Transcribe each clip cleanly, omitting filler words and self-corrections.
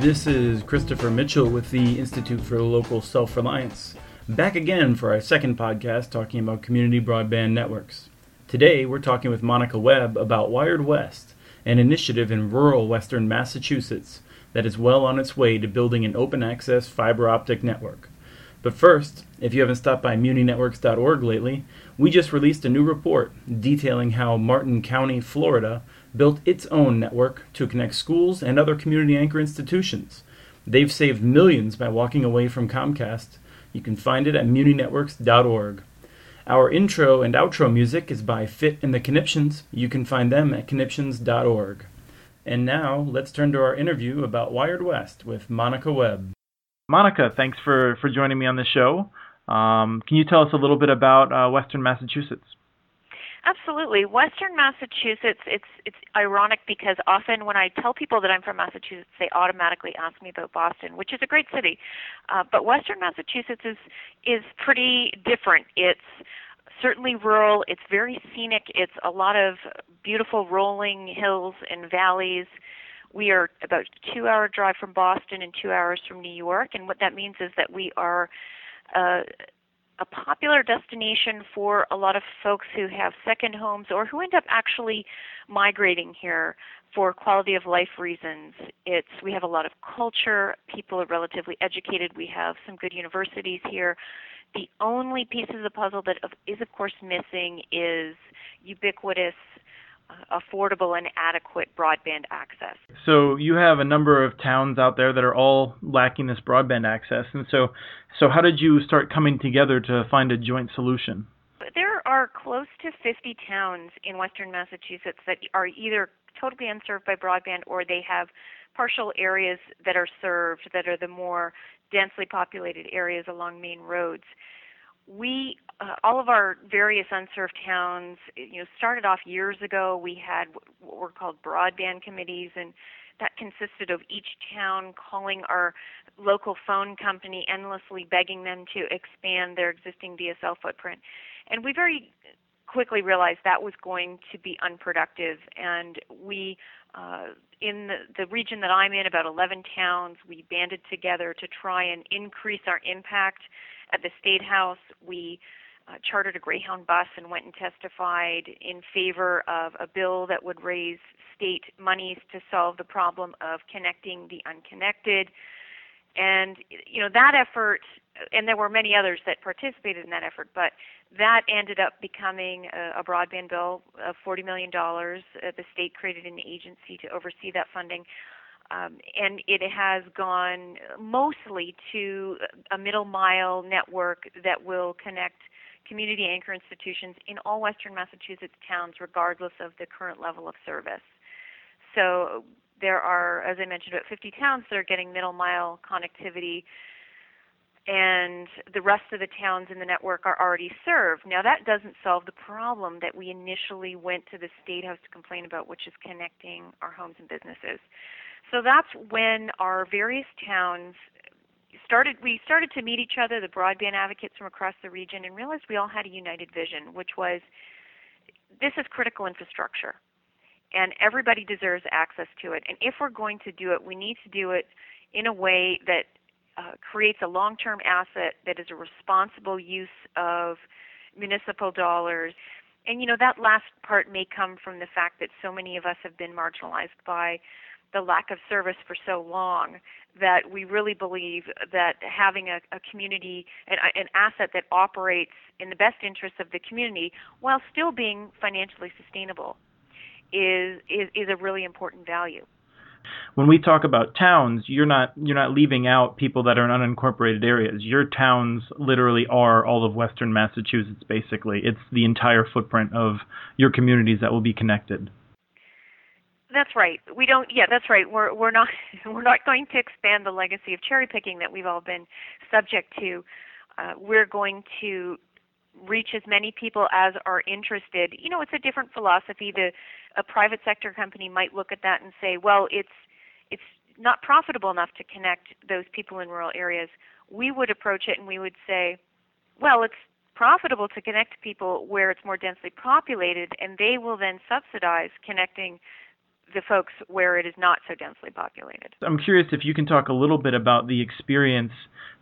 This is Christopher Mitchell with the Institute for Local Self-Reliance, back again for our second podcast talking about community broadband networks. Today we're talking with Monica Webb about Wired West, an initiative in rural western Massachusetts that is well on its way to building an open access fiber optic network. But first, if you haven't stopped by MuniNetworks.org lately, we just released a new report detailing how Martin County, Florida, built its own network to connect schools and other community anchor institutions. They've saved millions by walking away from Comcast. You can find it at MuniNetworks.org. Our intro and outro music is by Fit and the Conniptions. You can find them at Conniptions.org. And now, let's turn to our interview about Wired West with Monica Webb. Monica, thanks for joining me on the show. Can you tell us a little bit about Western Massachusetts? Absolutely. Western Massachusetts, it's ironic because often when I tell people that I'm from Massachusetts, they automatically ask me about Boston, which is a great city. But Western Massachusetts is pretty different. It's certainly rural. It's very scenic. It's a lot of beautiful rolling hills and valleys. We are about a 2-hour drive from Boston and 2 hours from New York, and what that means is that we are a popular destination for a lot of folks who have second homes or who end up actually migrating here for quality of life reasons. We have a lot of culture. People are relatively educated. We have some good universities here. The only piece of the puzzle that is, of course, missing is ubiquitous, affordable and adequate broadband access. So you have a number of towns out there that are all lacking this broadband access, and so how did you start coming together to find a joint solution? There are close to 50 towns in Western Massachusetts that are either totally unserved by broadband or they have partial areas that are served, that are the more densely populated areas along main roads. We, all of our various unserved towns, started off years ago. We had what were called broadband committees, and that consisted of each town calling our local phone company endlessly, begging them to expand their existing DSL footprint. And we very quickly realized that was going to be unproductive, and we in the region that I'm in, about 11 towns, we banded together to try and increase our impact. At the State House, we chartered a Greyhound bus and went and testified in favor of a bill that would raise state monies to solve the problem of connecting the unconnected. And, that effort, and there were many others that participated in that effort, but that ended up becoming a broadband bill of $40 million. The state created an agency to oversee that funding. And it has gone mostly to a middle-mile network that will connect community anchor institutions in all Western Massachusetts towns, regardless of the current level of service. So there are, as I mentioned, about 50 towns that are getting middle-mile connectivity, and the rest of the towns in the network are already served. Now, that doesn't solve the problem that we initially went to the State House to complain about, which is connecting our homes and businesses. So that's when our various towns started to meet each other, the broadband advocates from across the region, and realized we all had a united vision, which was, this is critical infrastructure, and everybody deserves access to it. And if we're going to do it, we need to do it in a way that creates a long-term asset that is a responsible use of municipal dollars. And, that last part may come from the fact that so many of us have been marginalized by the lack of service for so long, that we really believe that having a community, an asset that operates in the best interests of the community while still being financially sustainable is a really important value. When we talk about towns, you're not leaving out people that are in unincorporated areas. Your towns literally are all of Western Massachusetts, basically. It's the entire footprint of your communities that will be connected. That's right. That's right. We're not going to expand the legacy of cherry picking that we've all been subject to. We're going to reach as many people as are interested. It's a different philosophy. A private sector company might look at that and say, well, it's not profitable enough to connect those people in rural areas. We would approach it and we would say, well, it's profitable to connect people where it's more densely populated, and they will then subsidize connecting the folks where it is not so densely populated. I'm curious if you can talk a little bit about the experience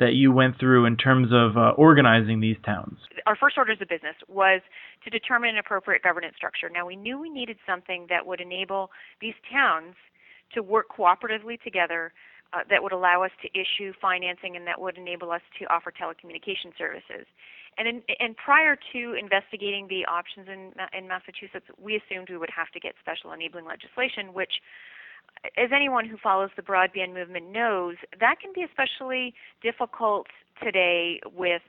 that you went through in terms of organizing these towns. Our first orders of business was to determine an appropriate governance structure. Now, we knew we needed something that would enable these towns to work cooperatively together, that would allow us to issue financing and that would enable us to offer telecommunication services. And prior to investigating the options in Massachusetts, we assumed we would have to get special enabling legislation, which, as anyone who follows the broadband movement knows, that can be especially difficult today with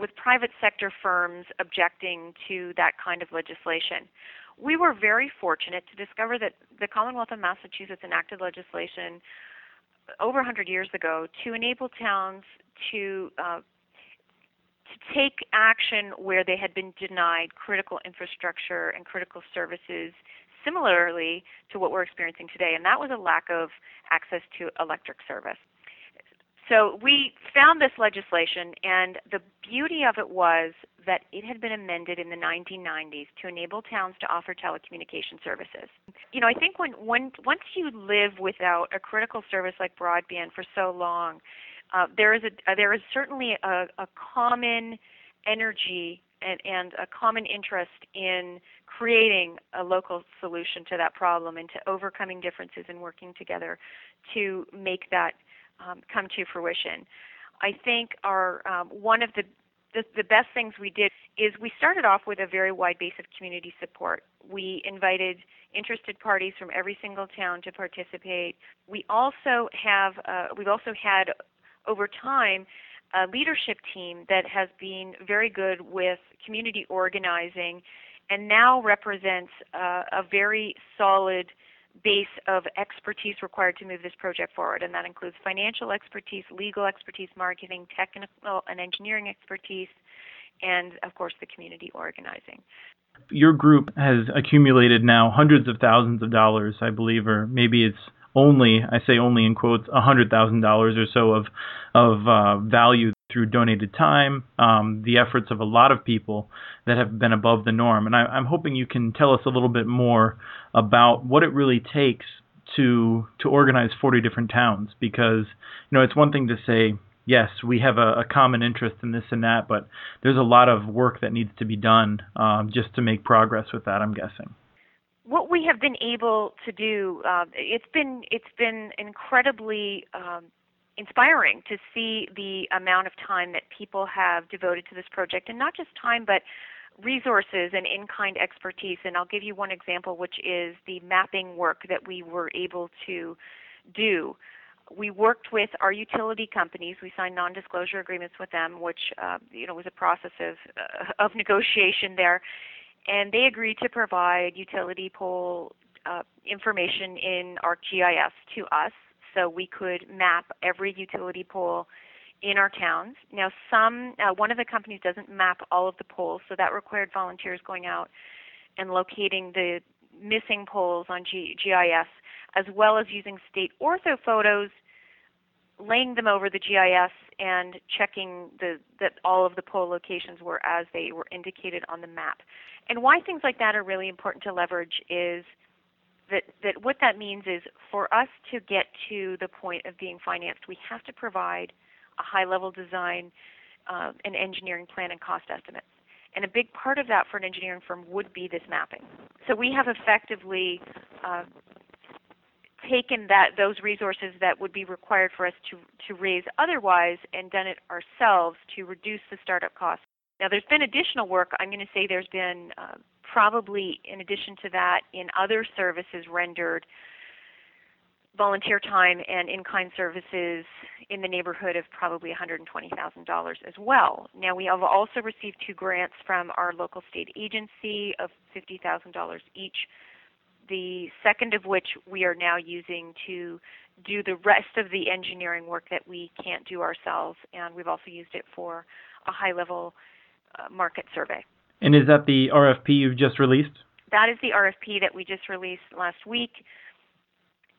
with private sector firms objecting to that kind of legislation. We were very fortunate to discover that the Commonwealth of Massachusetts enacted legislation over 100 years ago to enable towns to take action where they had been denied critical infrastructure and critical services, similarly to what we're experiencing today, and that was a lack of access to electric service. So we found this legislation, and the beauty of it was that it had been amended in the 1990s to enable towns to offer telecommunication services. You know, I think once you live without a critical service like broadband for so long, there is certainly a common energy and a common interest in creating a local solution to that problem and to overcoming differences and working together to make that come to fruition. I think one of the best things we did is we started off with a very wide base of community support. We invited interested parties from every single town to participate. We also have we've also had over time a leadership team that has been very good with community organizing, and now represents a very solid base of expertise required to move this project forward, and that includes financial expertise, legal expertise, marketing, technical and engineering expertise, and, of course, the community organizing. Your group has accumulated now hundreds of thousands of dollars, I believe, or maybe it's only, I say only in quotes, $100,000 or so of value through donated time, the efforts of a lot of people that have been above the norm. And I'm hoping you can tell us a little bit more about what it really takes to organize 40 different towns, because, you know, it's one thing to say, yes, we have a common interest in this and that, but there's a lot of work that needs to be done just to make progress with that, I'm guessing. What we have been able to do, it's been incredibly inspiring to see the amount of time that people have devoted to this project, and not just time, but resources and in-kind expertise. And I'll give you one example, which is the mapping work that we were able to do. We worked with our utility companies. We signed non-disclosure agreements with them, which was a process of negotiation there. And they agreed to provide utility pole information in ArcGIS to us so we could map every utility pole in our towns. Now, one of the companies doesn't map all of the poles, so that required volunteers going out and locating the missing poles on GIS, as well as using state ortho photos, laying them over the GIS, and checking that all of the pole locations were as they were indicated on the map. And why things like that are really important to leverage is that what that means is for us to get to the point of being financed, we have to provide a high-level design, an engineering plan, and cost estimates. And a big part of that for an engineering firm would be this mapping. So we have effectively taken those resources that would be required for us to raise otherwise and done it ourselves to reduce the startup costs. Now, there's been additional work. I'm going to say there's been probably, in addition to that, in other services rendered, volunteer time and in-kind services in the neighborhood of probably $120,000 as well. Now, we have also received two grants from our local state agency of $50,000 each, the second of which we are now using to do the rest of the engineering work that we can't do ourselves, and we've also used it for a high-level market survey. And is that the RFP you've just released? That is the RFP that we just released last week.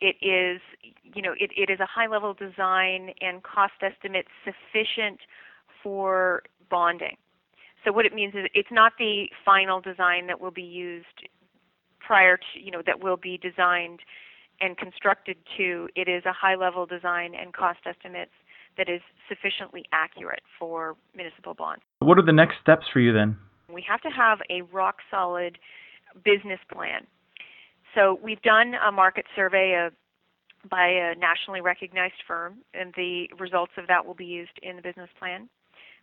It is, it is a high-level design and cost estimate sufficient for bonding. So what it means is it's not the final design that will be used prior to, you know, that will be designed and constructed to, it is a high-level design and cost estimates that is sufficiently accurate for municipal bonds. What are the next steps for you then? We have to have a rock-solid business plan. So we've done a market survey by a nationally recognized firm, and the results of that will be used in the business plan.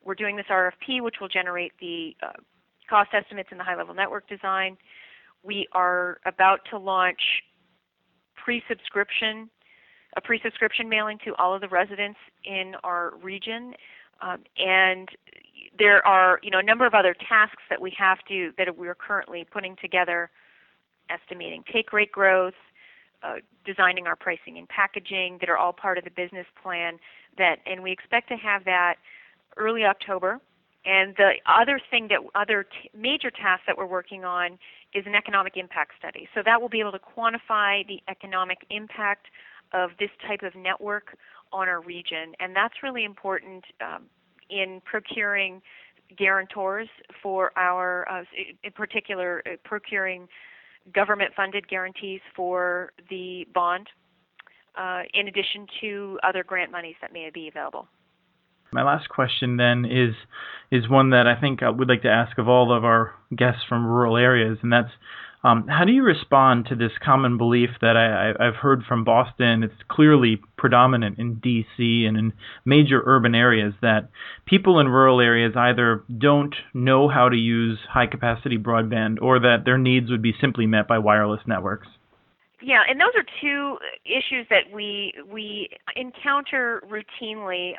We're doing this RFP, which will generate the cost estimates and the high-level network design. We are about to launch a pre-subscription mailing to all of the residents in our region, and there are, you know, a number of other tasks that we have to, that we are currently putting together, estimating take rate growth, designing our pricing and packaging, that are all part of the business plan. And we expect to have that early October. And the other thing that major task that we're working on is an economic impact study. So that will be able to quantify the economic impact of this type of network on our region, and that's really important in procuring guarantors for our, in particular, procuring government-funded guarantees for the bond, in addition to other grant monies that may be available. My last question then is one that I think I would like to ask of all of our guests from rural areas, and that's how do you respond to this common belief that I've heard from Boston? It's clearly predominant in D.C. and in major urban areas that people in rural areas either don't know how to use high-capacity broadband or that their needs would be simply met by wireless networks. Yeah, and those are two issues that we encounter routinely,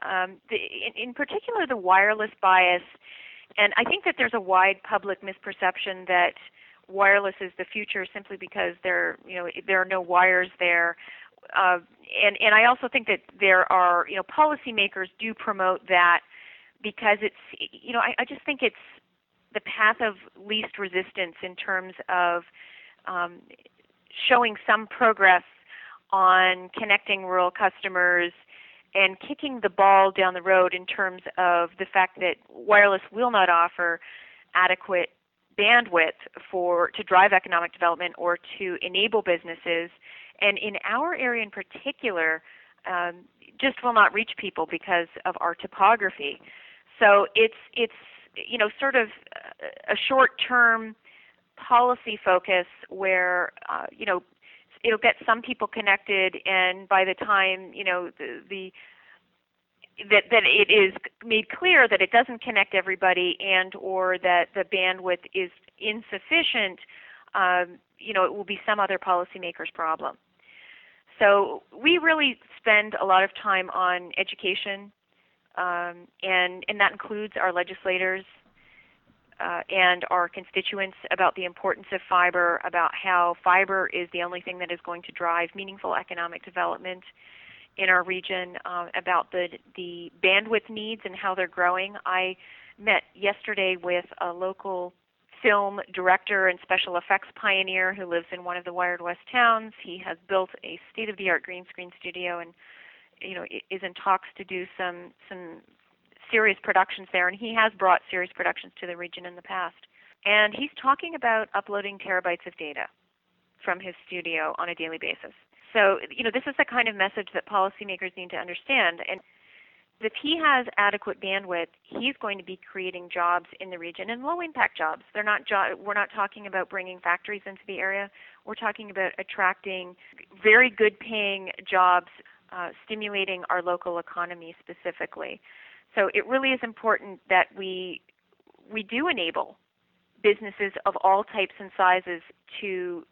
in particular the wireless bias. And I think that there's a wide public misperception that wireless is the future simply because there are no wires there. And I also think that there are, you know, policymakers do promote that because it's, you know, I just think it's the path of least resistance in terms of showing some progress on connecting rural customers and kicking the ball down the road in terms of the fact that wireless will not offer adequate bandwidth to drive economic development or to enable businesses. And in our area in particular, just will not reach people because of our topography. So it's you know, sort of a short-term policy focus where, you know, it'll get some people connected, and by the time, you know, that it is made clear that it doesn't connect everybody and or that the bandwidth is insufficient, you know, it will be some other policymaker's problem. So we really spend a lot of time on education, and that includes our legislators and our constituents about the importance of fiber, about how fiber is the only thing that is going to drive meaningful economic development in our region, about the bandwidth needs and how they're growing. I met yesterday with a local film director and special effects pioneer who lives in one of the Wired West towns. He has built a state-of-the-art green screen studio and, you know, is in talks to do some serious productions there, and he has brought serious productions to the region in the past. And he's talking about uploading terabytes of data from his studio on a daily basis. So, you know, this is the kind of message that policymakers need to understand. And if he has adequate bandwidth, he's going to be creating jobs in the region, and low-impact jobs. They're not we're not talking about bringing factories into the area. We're talking about attracting very good-paying jobs, stimulating our local economy specifically. So it really is important that we do enable businesses of all types and sizes to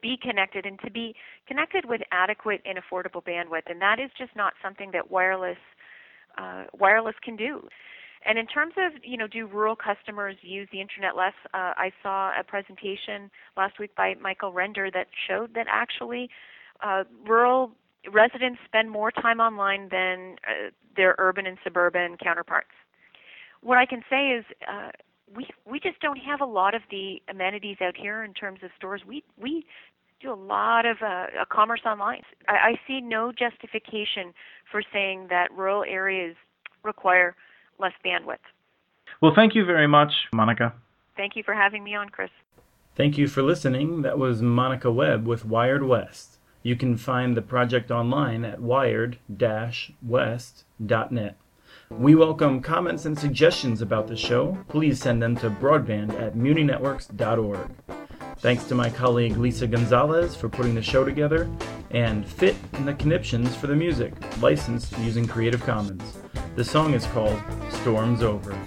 be connected and to be connected with adequate and affordable bandwidth, and that is just not something that wireless can do. And in terms of, you know, do rural customers use the internet less? I saw a presentation last week by Michael Render that showed that actually rural residents spend more time online than their urban and suburban counterparts. What I can say is we just don't have a lot of the amenities out here in terms of stores. We do a lot of commerce online. I see no justification for saying that rural areas require less bandwidth. Well, thank you very much, Monica. Thank you for having me on, Chris. Thank you for listening. That was Monica Webb with Wired West. You can find the project online at wired-west.net. We welcome comments and suggestions about the show. Please send them to broadband at MuniNetworks.org. Thanks to my colleague Lisa Gonzalez for putting the show together, and Fit and the Conniptions for the music, licensed using Creative Commons. The song is called Storm's Over.